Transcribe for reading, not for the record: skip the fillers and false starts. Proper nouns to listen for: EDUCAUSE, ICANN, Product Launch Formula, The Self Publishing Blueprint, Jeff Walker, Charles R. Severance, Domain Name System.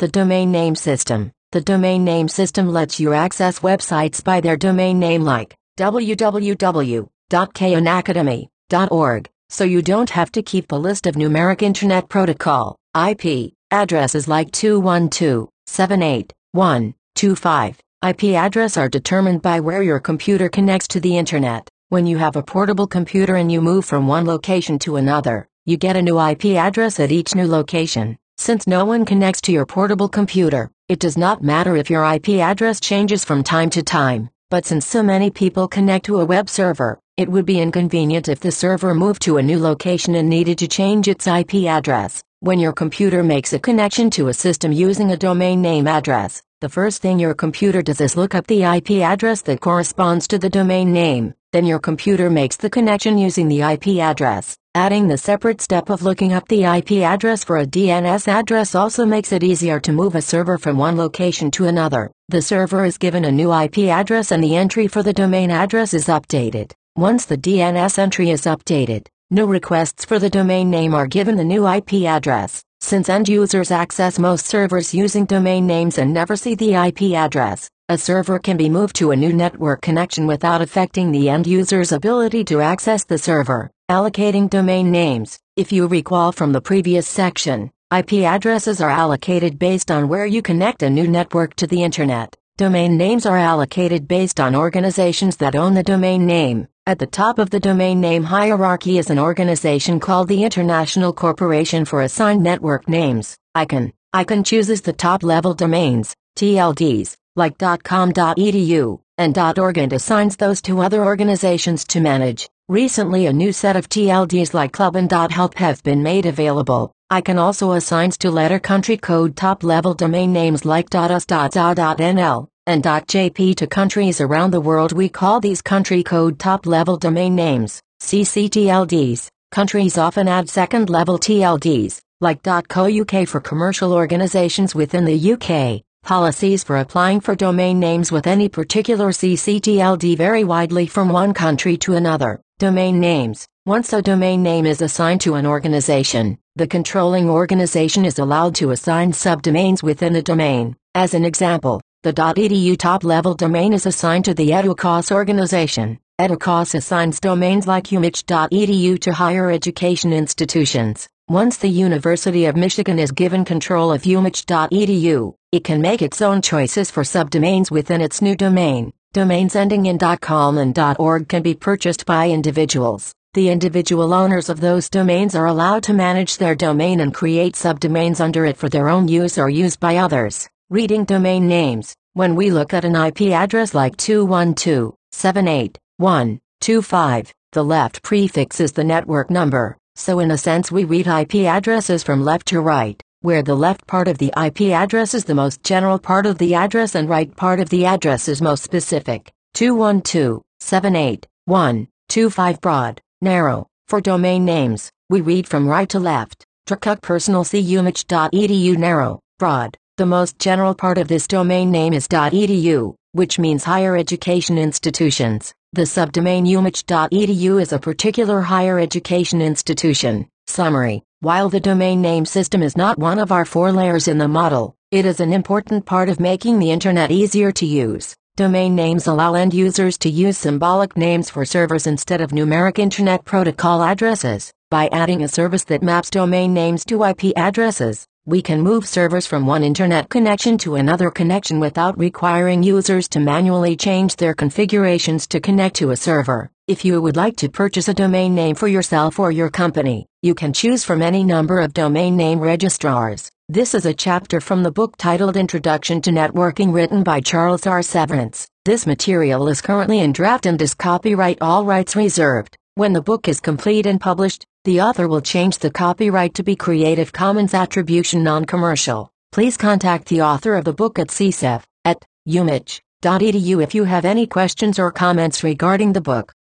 The Domain Name System. The Domain Name System lets you access websites by their domain name like www.khanacademy.org, so you don't have to keep a list of numeric Internet Protocol IP addresses like 212.781.25. IP addresses are determined by where your computer connects to the Internet. When you have a portable computer and you move from one location to another, you get a new IP address at each new location. Since no one connects to your portable computer, it does not matter if your IP address changes from time to time, but since so many people connect to a web server, it would be inconvenient if the server moved to a new location and needed to change its IP address. When your computer makes a connection to a system using a domain name address, the first thing your computer does is look up the IP address that corresponds to the domain name. Then your computer makes the connection using the IP address. Adding the separate step of looking up the IP address for a DNS address also makes it easier to move a server from one location to another. The server is given a new IP address and the entry for the domain address is updated. Once the DNS entry is updated, new requests for the domain name are given the new IP address. Since end users access most servers using domain names and never see the IP address, a server can be moved to a new network connection without affecting the end user's ability to access the server. Allocating domain names. If you recall from the previous section, IP addresses are allocated based on where you connect a new network to the Internet. Domain names are allocated based on organizations that own the domain name. At the top of the domain name hierarchy is an organization called the International Corporation for Assigned Network Names, ICANN. ICANN chooses the top-level domains, TLDs, like .com, .edu, and .org, and assigns those to other organizations to manage. Recently, a new set of TLDs like club and .help have been made available. ICANN also assigns to letter country code top-level domain names like .us, .za.nl, and .jp to countries around the world. We call these country code top-level domain names, CCTLDs. Countries often add second-level TLDs, like .co.uk for commercial organizations within the UK. Policies for applying for domain names with any particular CCTLD vary widely from one country to another. Domain names. Once a domain name is assigned to an organization, the controlling organization is allowed to assign subdomains within a domain. As an example, the .edu top-level domain is assigned to the EDUCAUSE organization. EDUCAUSE assigns domains like umich.edu to higher education institutions. Once the University of Michigan is given control of umich.edu, it can make its own choices for subdomains within its new domain. Domains ending in .com and .org can be purchased by individuals. The individual owners of those domains are allowed to manage their domain and create subdomains under it for their own use or used by others. Reading domain names. When we look at an IP address like 212.781.25, the left prefix is the network number. So in a sense we read IP addresses from left to right, where the left part of the IP address is the most general part of the address and right part of the address is most specific. 212.781.25 broad, narrow. For domain names, we read from right to left. Drakuk personal umich.edu narrow, broad. The most general part of this domain name is .edu, which means higher education institutions. The subdomain umich.edu is a particular higher education institution. Summary. While the domain name system is not one of our four layers in the model, it is an important part of making the Internet easier to use. Domain names allow end users to use symbolic names for servers instead of numeric Internet Protocol addresses. By adding a service that maps domain names to IP addresses, we can move servers from one Internet connection to another connection without requiring users to manually change their configurations to connect to a server. If you would like to purchase a domain name for yourself or your company, you can choose from any number of domain name registrars. This is a chapter from the book titled Introduction to Networking, written by Charles R. Severance. This material is currently in draft and is copyright, all rights reserved. When the book is complete and published, the author will change the copyright to be Creative Commons Attribution Non-Commercial. Please contact the author of the book at csef@umich.edu if you have any questions or comments regarding the book.